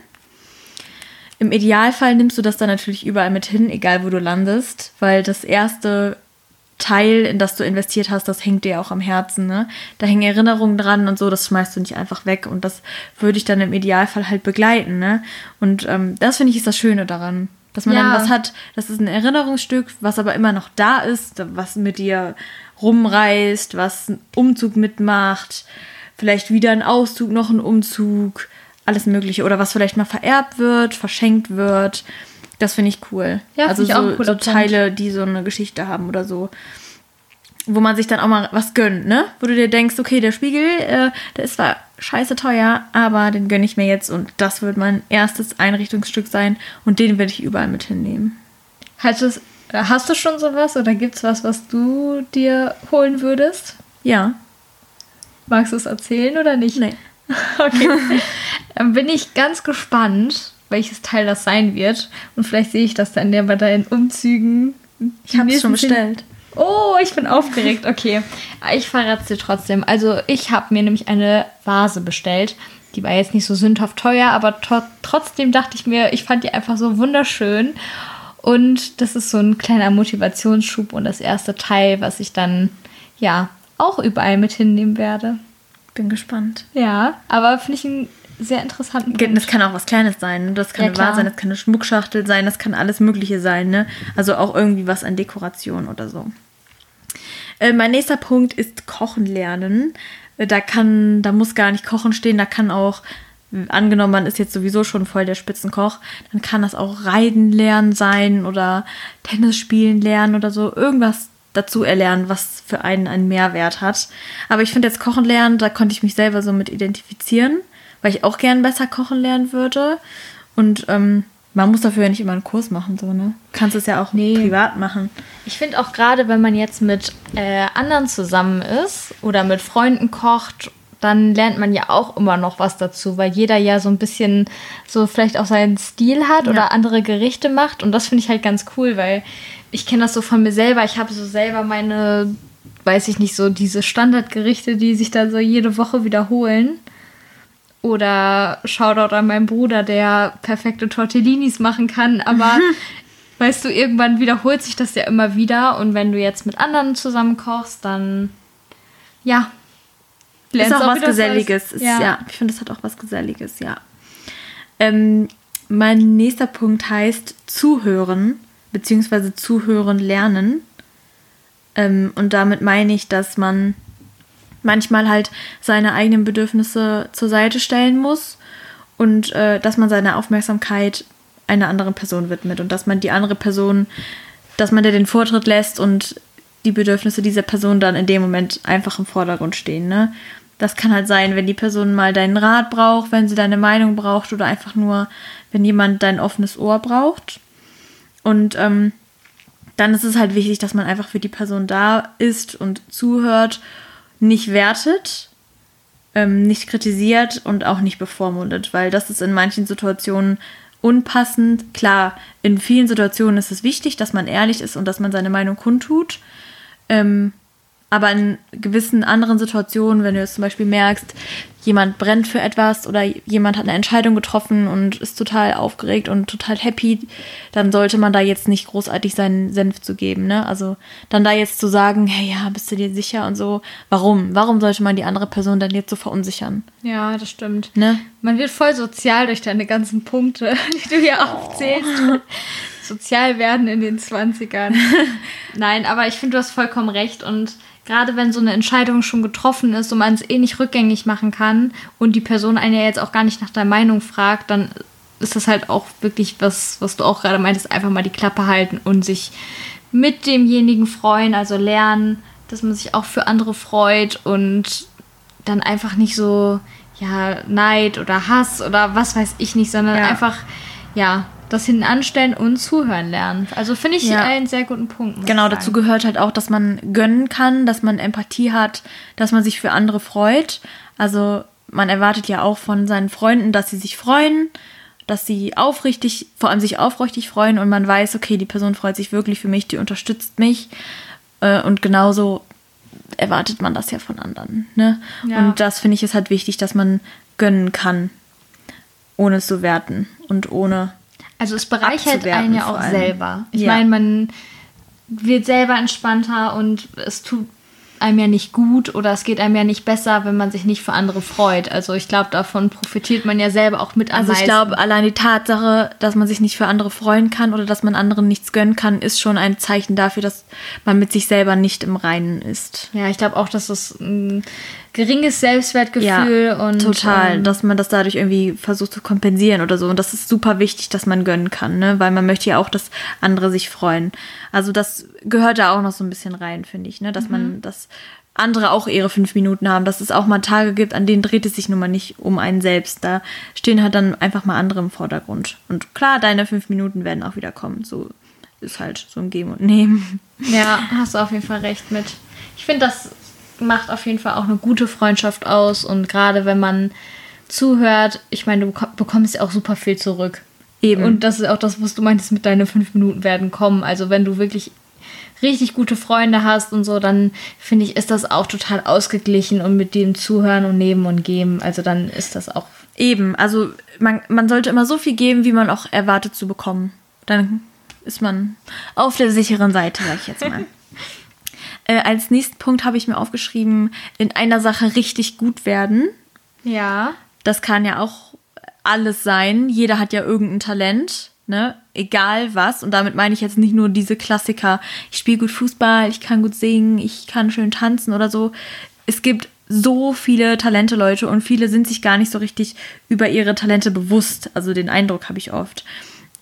Im Idealfall nimmst du das dann natürlich überall mit hin, egal wo du landest, weil das erste Teil, in das du investiert hast, das hängt dir auch am Herzen, ne? Da hängen Erinnerungen dran und so, das schmeißt du nicht einfach weg und das würde ich dann im Idealfall halt begleiten, ne? Und das finde ich ist das Schöne daran, dass man dann was hat, das ist ein Erinnerungsstück, was aber immer noch da ist, was mit dir rumreißt, was einen Umzug mitmacht, vielleicht wieder ein Auszug, noch ein Umzug, alles Mögliche oder was vielleicht mal vererbt wird, verschenkt wird. Das finde ich cool. Ja, also ich so, so Teile, die so eine Geschichte haben oder so. Wo man sich dann auch mal was gönnt, ne? Wo du dir denkst, okay, der Spiegel, der ist zwar scheiße teuer, aber den gönne ich mir jetzt und das wird mein erstes Einrichtungsstück sein und den werde ich überall mit hinnehmen. Hast du schon sowas oder gibt's was du dir holen würdest? Ja. Magst du es erzählen oder nicht? Nein. Okay. Dann bin ich ganz gespannt, welches Teil das sein wird. Und vielleicht sehe ich das dann ja bei deinen Umzügen. Ich habe es schon bestellt. Oh, ich bin aufgeregt. Okay, ich verrate es dir trotzdem. Also ich habe mir nämlich eine Vase bestellt. Die war jetzt nicht so sündhaft teuer, aber trotzdem dachte ich mir, ich fand die einfach so wunderschön. Und das ist so ein kleiner Motivationsschub und das erste Teil, was ich dann ja auch überall mit hinnehmen werde. Bin gespannt. Ja, aber finde ich einen sehr interessanten Punkt. Das kann auch was Kleines sein. Das kann eine Vase sein, das kann eine Schmuckschachtel sein, das kann alles Mögliche sein, ne? Also auch irgendwie was an Dekoration oder so. Mein nächster Punkt ist Kochen lernen. Da muss gar nicht Kochen stehen, da kann auch, angenommen man ist jetzt sowieso schon voll der Spitzenkoch, dann kann das auch Reiten lernen sein oder Tennis spielen lernen oder so. Irgendwas dazu erlernen, was für einen Mehrwert hat. Aber ich finde jetzt Kochen lernen, da konnte ich mich selber so mit identifizieren, weil ich auch gern besser kochen lernen würde. Und man muss dafür ja nicht immer einen Kurs machen, so, ne? Du kannst es ja auch privat machen. Ich finde auch gerade, wenn man jetzt mit anderen zusammen ist oder mit Freunden kocht, dann lernt man ja auch immer noch was dazu, weil jeder ja so ein bisschen so vielleicht auch seinen Stil hat oder andere Gerichte macht. Und das finde ich halt ganz cool, weil ich kenne das so von mir selber. Ich habe so selber meine, weiß ich nicht, so diese Standardgerichte, die sich dann so jede Woche wiederholen. Oder Shoutout an meinen Bruder, der perfekte Tortellinis machen kann. Aber weißt du, irgendwann wiederholt sich das ja immer wieder. Und wenn du jetzt mit anderen zusammen kochst, dann lernst ist auch was Geselliges. Ich finde, das hat auch was Geselliges, ja. Mein nächster Punkt heißt Zuhören, beziehungsweise Zuhören lernen. Und damit meine ich, dass man manchmal halt seine eigenen Bedürfnisse zur Seite stellen muss und dass man seine Aufmerksamkeit einer anderen Person widmet und dass man die andere Person, dass man der den Vortritt lässt und die Bedürfnisse dieser Person dann in dem Moment einfach im Vordergrund stehen, ne? Das kann halt sein, wenn die Person mal deinen Rat braucht, wenn sie deine Meinung braucht oder einfach nur, wenn jemand dein offenes Ohr braucht. Und dann ist es halt wichtig, dass man einfach für die Person da ist und zuhört, nicht wertet, nicht kritisiert und auch nicht bevormundet, weil das ist in manchen Situationen unpassend. Klar, in vielen Situationen ist es wichtig, dass man ehrlich ist und dass man seine Meinung kundtut. Aber in gewissen anderen Situationen, wenn du jetzt zum Beispiel merkst, jemand brennt für etwas oder jemand hat eine Entscheidung getroffen und ist total aufgeregt und total happy, dann sollte man da jetzt nicht großartig seinen Senf zu geben, ne? Also dann da jetzt zu sagen, hey, ja, bist du dir sicher und so. Warum? Warum sollte man die andere Person dann jetzt so verunsichern? Ja, das stimmt. Ne? Man wird voll sozial durch deine ganzen Punkte, die du hier aufzählst. Sozial werden in den 20ern. Nein, aber ich finde, du hast vollkommen recht und gerade wenn so eine Entscheidung schon getroffen ist und man es eh nicht rückgängig machen kann und die Person einen ja jetzt auch gar nicht nach der Meinung fragt, dann ist das halt auch wirklich was du auch gerade meintest, einfach mal die Klappe halten und sich mit demjenigen freuen, also lernen, dass man sich auch für andere freut und dann einfach nicht so, Neid oder Hass oder was weiß ich nicht, sondern einfach, das Hintanstellen und Zuhören lernt. Also finde ich einen sehr guten Punkt. Genau, dazu gehört halt auch, dass man gönnen kann, dass man Empathie hat, dass man sich für andere freut. Also man erwartet ja auch von seinen Freunden, dass sie sich freuen, dass sie aufrichtig, vor allem sich aufrichtig freuen und man weiß, okay, die Person freut sich wirklich für mich, die unterstützt mich. Und genauso erwartet man das ja von anderen. Ne? Ja. Und das finde ich ist halt wichtig, dass man gönnen kann, ohne es zu werten und ohne. Also es bereichert einen ja auch selber. Ich meine, man wird selber entspannter und es tut einem ja nicht gut oder es geht einem ja nicht besser, wenn man sich nicht für andere freut. Also ich glaube, davon profitiert man ja selber auch mit am meisten. Also ich glaube, allein die Tatsache, dass man sich nicht für andere freuen kann oder dass man anderen nichts gönnen kann, ist schon ein Zeichen dafür, dass man mit sich selber nicht im Reinen ist. Ja, ich glaube auch, dass das ein geringes Selbstwertgefühl und total, dass man das dadurch irgendwie versucht zu kompensieren oder so. Und das ist super wichtig, dass man gönnen kann, ne? Weil man möchte ja auch, dass andere sich freuen. Also das gehört da auch noch so ein bisschen rein, finde ich, ne? Dass man das andere auch ihre 5 Minuten haben, dass es auch mal Tage gibt, an denen dreht es sich nun mal nicht um einen selbst. Da stehen halt dann einfach mal andere im Vordergrund. Und klar, deine 5 Minuten werden auch wieder kommen. So ist halt so ein Geben und Nehmen. Ja, hast du auf jeden Fall recht mit. Ich finde, das macht auf jeden Fall auch eine gute Freundschaft aus. Und gerade wenn man zuhört, ich meine, du bekommst ja auch super viel zurück. Eben. Und das ist auch das, was du meintest, mit deinen 5 Minuten werden kommen. Also wenn du wirklich richtig gute Freunde hast und so, dann finde ich, ist das auch total ausgeglichen und mit dem Zuhören und Nehmen und Geben, also dann ist das auch... Eben, also man sollte immer so viel geben, wie man auch erwartet zu bekommen. Dann ist man auf der sicheren Seite, sag ich jetzt mal. Als nächsten Punkt habe ich mir aufgeschrieben, in einer Sache richtig gut werden. Ja. Das kann ja auch alles sein. Jeder hat ja irgendein Talent. Ne? Egal was. Und damit meine ich jetzt nicht nur diese Klassiker, ich spiele gut Fußball, ich kann gut singen, ich kann schön tanzen oder so. Es gibt so viele Talente, Leute, und viele sind sich gar nicht so richtig über ihre Talente bewusst. Also den Eindruck habe ich oft.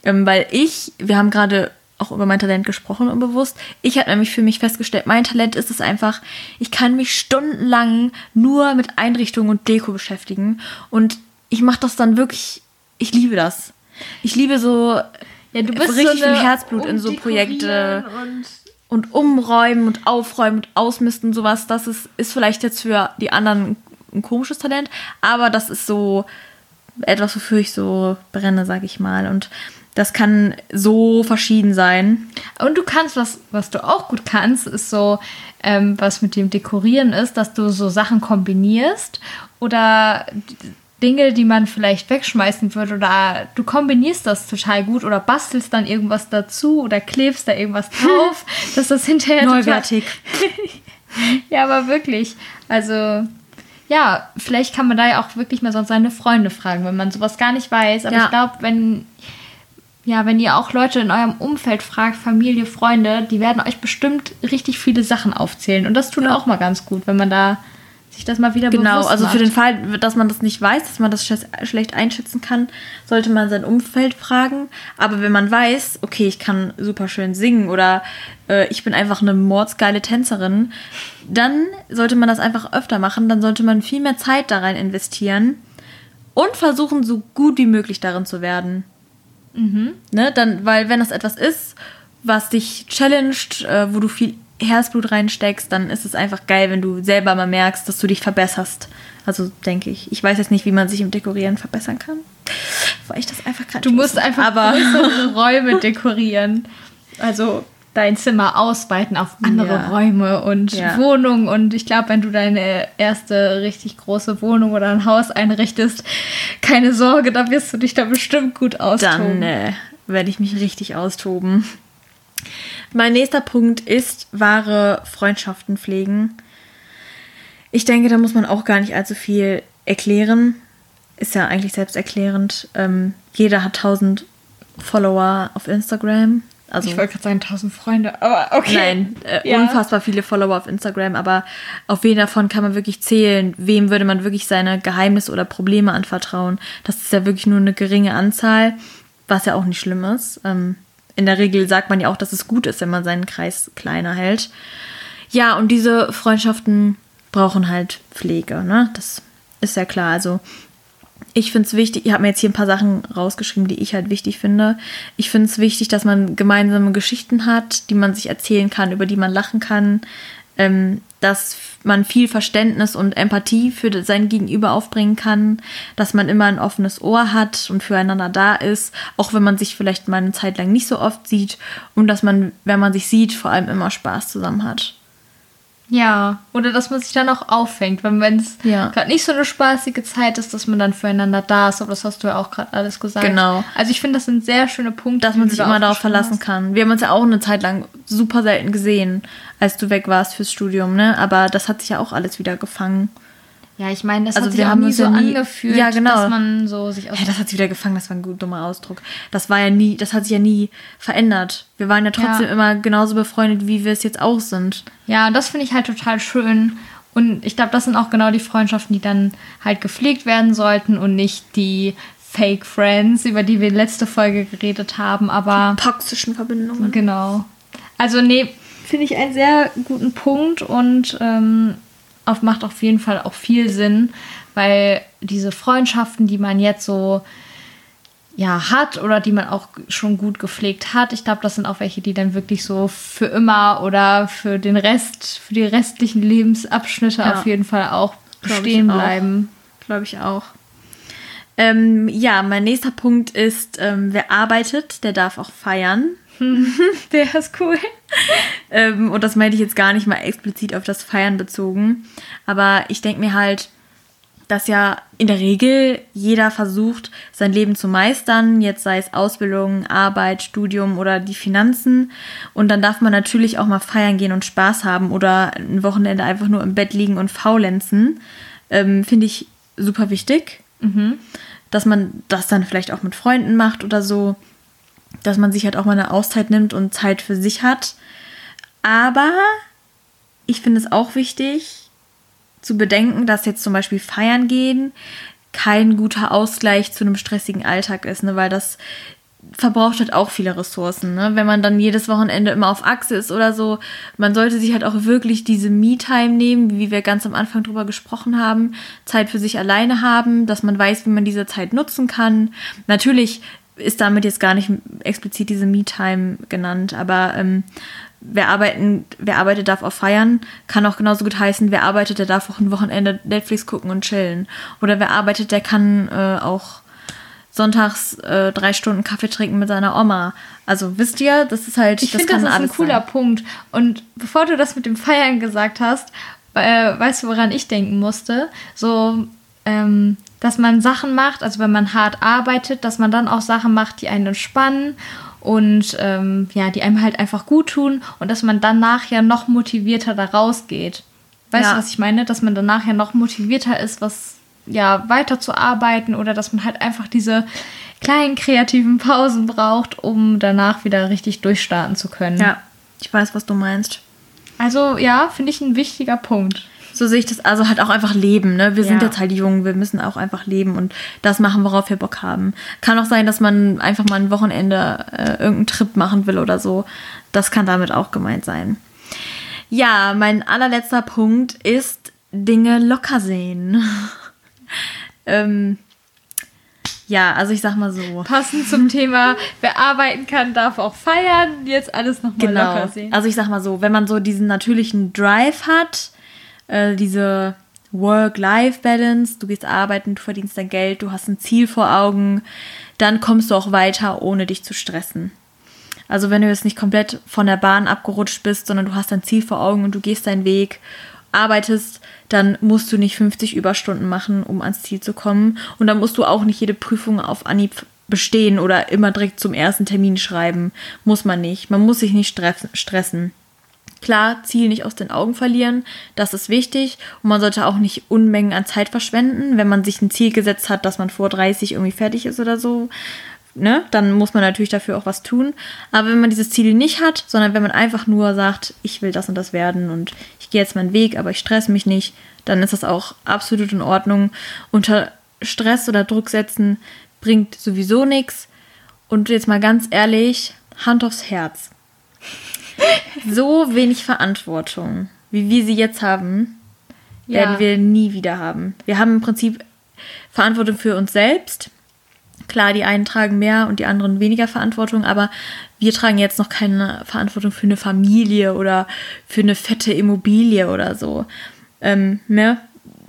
Wir haben gerade auch über mein Talent gesprochen, unbewusst. Ich habe nämlich für mich festgestellt, mein Talent ist es einfach, ich kann mich stundenlang nur mit Einrichtungen und Deko beschäftigen. Und ich mache das dann wirklich, ich liebe das. Ich liebe so, ja, du bist richtig so viel Herzblut in so Projekte und umräumen und aufräumen und ausmisten und sowas. Das ist vielleicht jetzt für die anderen ein komisches Talent, aber das ist so etwas, wofür ich so brenne, sag ich mal. Und das kann so verschieden sein. Und du kannst, was du auch gut kannst, ist so, was mit dem Dekorieren ist, dass du so Sachen kombinierst oder... Dinge, die man vielleicht wegschmeißen würde oder du kombinierst das total gut oder bastelst dann irgendwas dazu oder klebst da irgendwas drauf, dass das hinterher... Neuwertig. Ja, aber wirklich. Also, ja, vielleicht kann man da ja auch wirklich mal sonst seine Freunde fragen, wenn man sowas gar nicht weiß. Aber ich glaube, wenn ihr auch Leute in eurem Umfeld fragt, Familie, Freunde, die werden euch bestimmt richtig viele Sachen aufzählen. Und das tut auch mal ganz gut, wenn man da... sich das mal wieder bewusst macht. Also für den Fall, dass man das nicht weiß, dass man das schlecht einschätzen kann, sollte man sein Umfeld fragen. Aber wenn man weiß, okay, ich kann super schön singen oder ich bin einfach eine mordsgeile Tänzerin, dann sollte man das einfach öfter machen. Dann sollte man viel mehr Zeit da rein investieren und versuchen, so gut wie möglich darin zu werden. Mhm. Ne? Dann, weil wenn das etwas ist, was dich challenged, wo du viel Herzblut reinsteckst, dann ist es einfach geil, wenn du selber mal merkst, dass du dich verbesserst. Also denke ich. Ich weiß jetzt nicht, wie man sich im Dekorieren verbessern kann. Weil ich das einfach gerade... Du musst einfach größere Räume dekorieren. Also dein Zimmer ausweiten auf andere Räume und Wohnungen. Und ich glaube, wenn du deine erste richtig große Wohnung oder ein Haus einrichtest, keine Sorge, da wirst du dich da bestimmt gut austoben. Dann werde ich mich richtig austoben. Mein nächster Punkt ist, wahre Freundschaften pflegen. Ich denke, da muss man auch gar nicht allzu viel erklären. Ist ja eigentlich selbsterklärend. Jeder hat 1000 Follower auf Instagram. Also, ich wollte gerade sagen, 1000 Freunde, aber okay. Nein, unfassbar viele Follower auf Instagram, aber auf wen davon kann man wirklich zählen? Wem würde man wirklich seine Geheimnisse oder Probleme anvertrauen? Das ist ja wirklich nur eine geringe Anzahl, was ja auch nicht schlimm ist. In der Regel sagt man ja auch, dass es gut ist, wenn man seinen Kreis kleiner hält. Ja, und diese Freundschaften brauchen halt Pflege, ne? Das ist ja klar. Also Ich finde es wichtig, ich habe mir jetzt hier ein paar Sachen rausgeschrieben, die ich halt wichtig finde. Ich finde es wichtig, dass man gemeinsame Geschichten hat, die man sich erzählen kann, über die man lachen kann. Dass man viel Verständnis und Empathie für sein Gegenüber aufbringen kann. Dass man immer ein offenes Ohr hat und füreinander da ist. Auch wenn man sich vielleicht mal eine Zeit lang nicht so oft sieht. Und dass man, wenn man sich sieht, vor allem immer Spaß zusammen hat. Ja, oder dass man sich dann auch auffängt, wenn es gerade nicht so eine spaßige Zeit ist, dass man dann füreinander da ist, aber das hast du ja auch gerade alles gesagt. Genau. Also ich finde, das sind sehr schöne Punkte, dass man sich immer darauf verlassen kann. Wir haben uns ja auch eine Zeit lang super selten gesehen, als du weg warst fürs Studium, ne? Aber das hat sich ja auch alles wieder gefangen. Ja, ich meine, das also hat sich nie so angefühlt, ja, genau. Dass man so sich aus... Ja, das hat sich wieder gefangen, das war ein gut dummer Ausdruck. Das hat sich ja nie verändert. Wir waren ja trotzdem immer genauso befreundet, wie wir es jetzt auch sind. Ja, das finde ich halt total schön. Und ich glaube, das sind auch genau die Freundschaften, die dann halt gepflegt werden sollten und nicht die Fake Friends, über die wir letzte Folge geredet haben, aber... Die toxischen Verbindungen. Genau. Also nee, finde ich einen sehr guten Punkt und... macht auf jeden Fall auch viel Sinn, weil diese Freundschaften, die man jetzt so hat oder die man auch schon gut gepflegt hat, ich glaube, das sind auch welche, die dann wirklich so für immer oder für den Rest, für die restlichen Lebensabschnitte auf jeden Fall auch bestehen bleiben. Glaube ich auch. Mein nächster Punkt ist, wer arbeitet, der darf auch feiern. Der ist cool. Und das meinte ich jetzt gar nicht mal explizit auf das Feiern bezogen. Aber ich denke mir halt, dass ja in der Regel jeder versucht, sein Leben zu meistern. Jetzt sei es Ausbildung, Arbeit, Studium oder die Finanzen. Und dann darf man natürlich auch mal feiern gehen und Spaß haben oder ein Wochenende einfach nur im Bett liegen und faulenzen. Finde ich super wichtig, dass man das dann vielleicht auch mit Freunden macht oder so. Dass man sich halt auch mal eine Auszeit nimmt und Zeit für sich hat. Aber ich finde es auch wichtig zu bedenken, dass jetzt zum Beispiel Feiern gehen kein guter Ausgleich zu einem stressigen Alltag ist, ne? Weil das verbraucht halt auch viele Ressourcen, ne? Wenn man dann jedes Wochenende immer auf Achse ist oder so. Man sollte sich halt auch wirklich diese Me-Time nehmen, wie wir ganz am Anfang drüber gesprochen haben. Zeit für sich alleine haben, dass man weiß, wie man diese Zeit nutzen kann. Natürlich ist damit jetzt gar nicht explizit diese Me-Time genannt, aber wer arbeitet, darf auch feiern, kann auch genauso gut heißen, wer arbeitet, der darf auch ein Wochenende Netflix gucken und chillen. Oder wer arbeitet, der kann auch sonntags 3 Stunden Kaffee trinken mit seiner Oma. Also wisst ihr, das ist halt, das ist ein cooler Punkt. Und bevor du das mit dem Feiern gesagt hast, weißt du, woran ich denken musste? So, dass man Sachen macht, also wenn man hart arbeitet, dass man dann auch Sachen macht, die einen entspannen und die einem halt einfach gut tun und dass man dann nachher noch motivierter da rausgeht. Weißt du, was ich meine? Dass man dann nachher noch motivierter ist, weiter zu arbeiten oder dass man halt einfach diese kleinen kreativen Pausen braucht, um danach wieder richtig durchstarten zu können. Ja, ich weiß, was du meinst. Also ja, finde ich ein wichtiger Punkt. So sehe ich das, also halt auch einfach leben, ne? Wir sind jetzt halt jung, wir müssen auch einfach leben und das machen, worauf wir Bock haben. Kann auch sein, dass man einfach mal ein Wochenende irgendeinen Trip machen will oder so. Das kann damit auch gemeint sein. Ja, mein allerletzter Punkt ist Dinge locker sehen. Also ich sag mal so. Passend zum Thema, wer arbeiten kann, darf auch feiern. Jetzt alles nochmal locker sehen. Also ich sag mal so, wenn man so diesen natürlichen Drive hat, diese Work-Life-Balance, du gehst arbeiten, du verdienst dein Geld, du hast ein Ziel vor Augen, dann kommst du auch weiter, ohne dich zu stressen. Also wenn du jetzt nicht komplett von der Bahn abgerutscht bist, sondern du hast dein Ziel vor Augen und du gehst deinen Weg, arbeitest, dann musst du nicht 50 Überstunden machen, um ans Ziel zu kommen. Und dann musst du auch nicht jede Prüfung auf Anhieb bestehen oder immer direkt zum ersten Termin schreiben. Muss man nicht. Man muss sich nicht stressen. Klar, Ziel nicht aus den Augen verlieren, das ist wichtig und man sollte auch nicht Unmengen an Zeit verschwenden, wenn man sich ein Ziel gesetzt hat, dass man vor 30 irgendwie fertig ist oder so, ne? Dann muss man natürlich dafür auch was tun, aber wenn man dieses Ziel nicht hat, sondern wenn man einfach nur sagt, ich will das und das werden und ich gehe jetzt meinen Weg, aber ich stress mich nicht, dann ist das auch absolut in Ordnung. Unter Stress oder Druck setzen bringt sowieso nichts und jetzt mal ganz ehrlich, Hand aufs Herz. So wenig Verantwortung, wie wir sie jetzt haben, werden wir nie wieder haben. Wir haben im Prinzip Verantwortung für uns selbst. Klar, die einen tragen mehr und die anderen weniger Verantwortung, aber wir tragen jetzt noch keine Verantwortung für eine Familie oder für eine fette Immobilie oder so. Ne?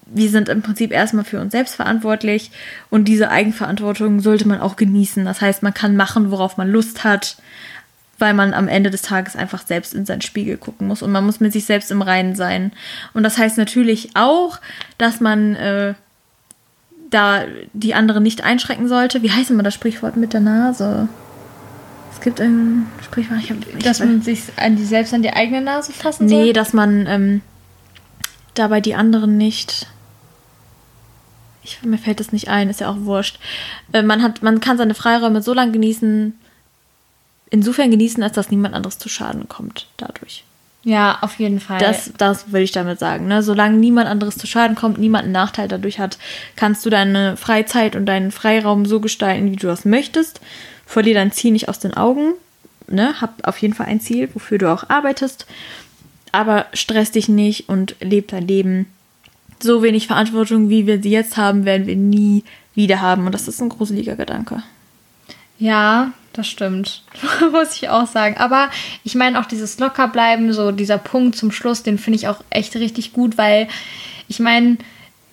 Wir sind im Prinzip erstmal für uns selbst verantwortlich und diese Eigenverantwortung sollte man auch genießen. Das heißt, man kann machen, worauf man Lust hat, weil man am Ende des Tages einfach selbst in seinen Spiegel gucken muss und man muss mit sich selbst im Reinen sein. Und das heißt natürlich auch, dass man da die anderen nicht einschränken sollte. Wie heißt immer das Sprichwort mit der Nase? Es gibt ein Sprichwort, dass man sich an die eigene Nase fassen soll? Nee, dass man dabei die anderen nicht... Mir fällt das nicht ein, ist ja auch wurscht. Man kann seine Freiräume so lange insofern genießen, als dass niemand anderes zu Schaden kommt dadurch. Ja, auf jeden Fall. Das will ich damit sagen. Ne? Solange niemand anderes zu Schaden kommt, niemand einen Nachteil dadurch hat, kannst du deine Freizeit und deinen Freiraum so gestalten, wie du das möchtest. Verlier dein Ziel nicht aus den Augen. Ne? Hab auf jeden Fall ein Ziel, wofür du auch arbeitest. Aber stress dich nicht und leb dein Leben. So wenig Verantwortung, wie wir sie jetzt haben, werden wir nie wieder haben. Und das ist ein gruseliger Gedanke. Ja, das stimmt, muss ich auch sagen. Aber ich meine auch dieses Lockerbleiben, so dieser Punkt zum Schluss, den finde ich auch echt richtig gut, weil ich meine,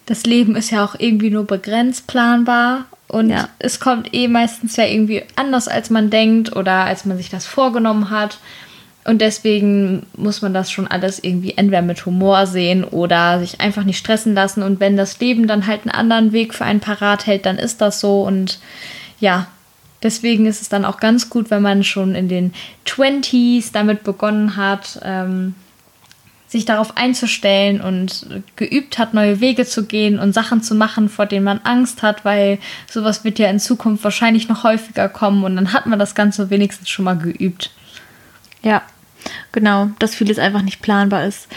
das Leben ist ja auch irgendwie nur begrenzt planbar und es kommt meistens ja irgendwie anders, als man denkt oder als man sich das vorgenommen hat. Und deswegen muss man das schon alles irgendwie entweder mit Humor sehen oder sich einfach nicht stressen lassen. Und wenn das Leben dann halt einen anderen Weg für einen parat hält, dann ist das so und ja. Deswegen ist es dann auch ganz gut, wenn man schon in den 20s damit begonnen hat, sich darauf einzustellen und geübt hat, neue Wege zu gehen und Sachen zu machen, vor denen man Angst hat, weil sowas wird ja in Zukunft wahrscheinlich noch häufiger kommen und dann hat man das Ganze wenigstens schon mal geübt. Ja, genau, dass vieles einfach nicht planbar ist.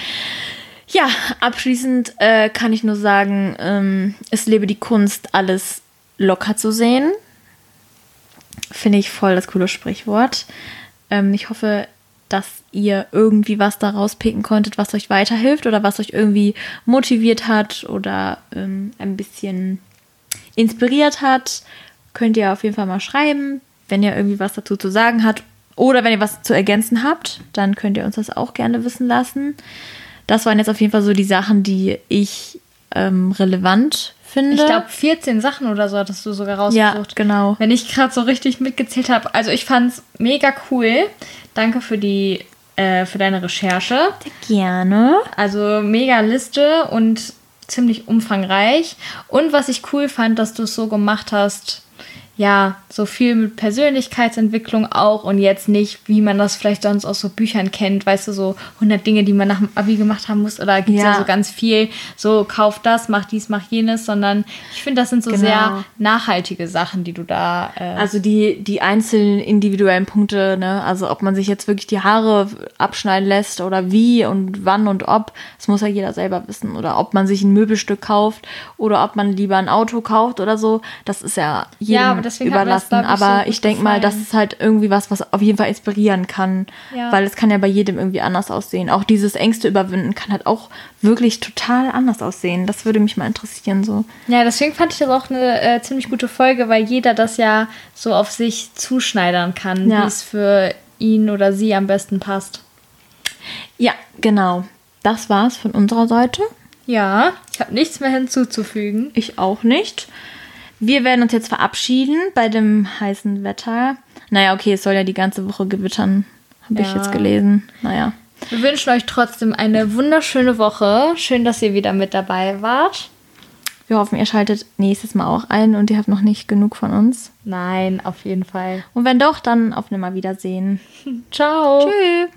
Ja, abschließend kann ich nur sagen, es lebe die Kunst, alles locker zu sehen. Finde ich voll das coole Sprichwort. Ich hoffe, dass ihr irgendwie was daraus picken konntet, was euch weiterhilft oder was euch irgendwie motiviert hat oder ein bisschen inspiriert hat. Könnt ihr auf jeden Fall mal schreiben, wenn ihr irgendwie was dazu zu sagen habt oder wenn ihr was zu ergänzen habt, dann könnt ihr uns das auch gerne wissen lassen. Das waren jetzt auf jeden Fall so die Sachen, die ich relevant finde. Ich glaube, 14 Sachen oder so hattest du sogar rausgesucht. Ja, genau. Wenn ich gerade so richtig mitgezählt habe. Also ich fand's mega cool. Danke für für deine Recherche. Sehr gerne. Also mega Liste und ziemlich umfangreich. Und was ich cool fand, dass du es so gemacht hast, ja, so viel mit Persönlichkeitsentwicklung auch und jetzt nicht, wie man das vielleicht sonst aus so Büchern kennt, weißt du, so 100 Dinge, die man nach dem Abi gemacht haben muss oder gibt es ja so ganz viel, so kauf das, mach dies, mach jenes, sondern ich finde, das sind so sehr nachhaltige Sachen, die du da... also die einzelnen individuellen Punkte, ne, also ob man sich jetzt wirklich die Haare abschneiden lässt oder wie und wann und ob, das muss ja jeder selber wissen oder ob man sich ein Möbelstück kauft oder ob man lieber ein Auto kauft oder so, das ist ja jedem überlassen, aber ich denke mal, das ist halt irgendwie was auf jeden Fall inspirieren kann, weil es kann ja bei jedem irgendwie anders aussehen. Auch dieses Ängste überwinden kann halt auch wirklich total anders aussehen. Das würde mich mal interessieren, so. Ja, deswegen fand ich das auch eine ziemlich gute Folge, weil jeder das ja so auf sich zuschneidern kann, wie es für ihn oder sie am besten passt. Ja, genau. Das war's von unserer Seite. Ja, ich habe nichts mehr hinzuzufügen. Ich auch nicht. Wir werden uns jetzt verabschieden bei dem heißen Wetter. Naja, okay, es soll ja die ganze Woche gewittern, habe ich jetzt gelesen. Naja. Wir wünschen euch trotzdem eine wunderschöne Woche. Schön, dass ihr wieder mit dabei wart. Wir hoffen, ihr schaltet nächstes Mal auch ein und ihr habt noch nicht genug von uns. Nein, auf jeden Fall. Und wenn doch, dann auf Nimmerwiedersehen. Ciao. Tschüss.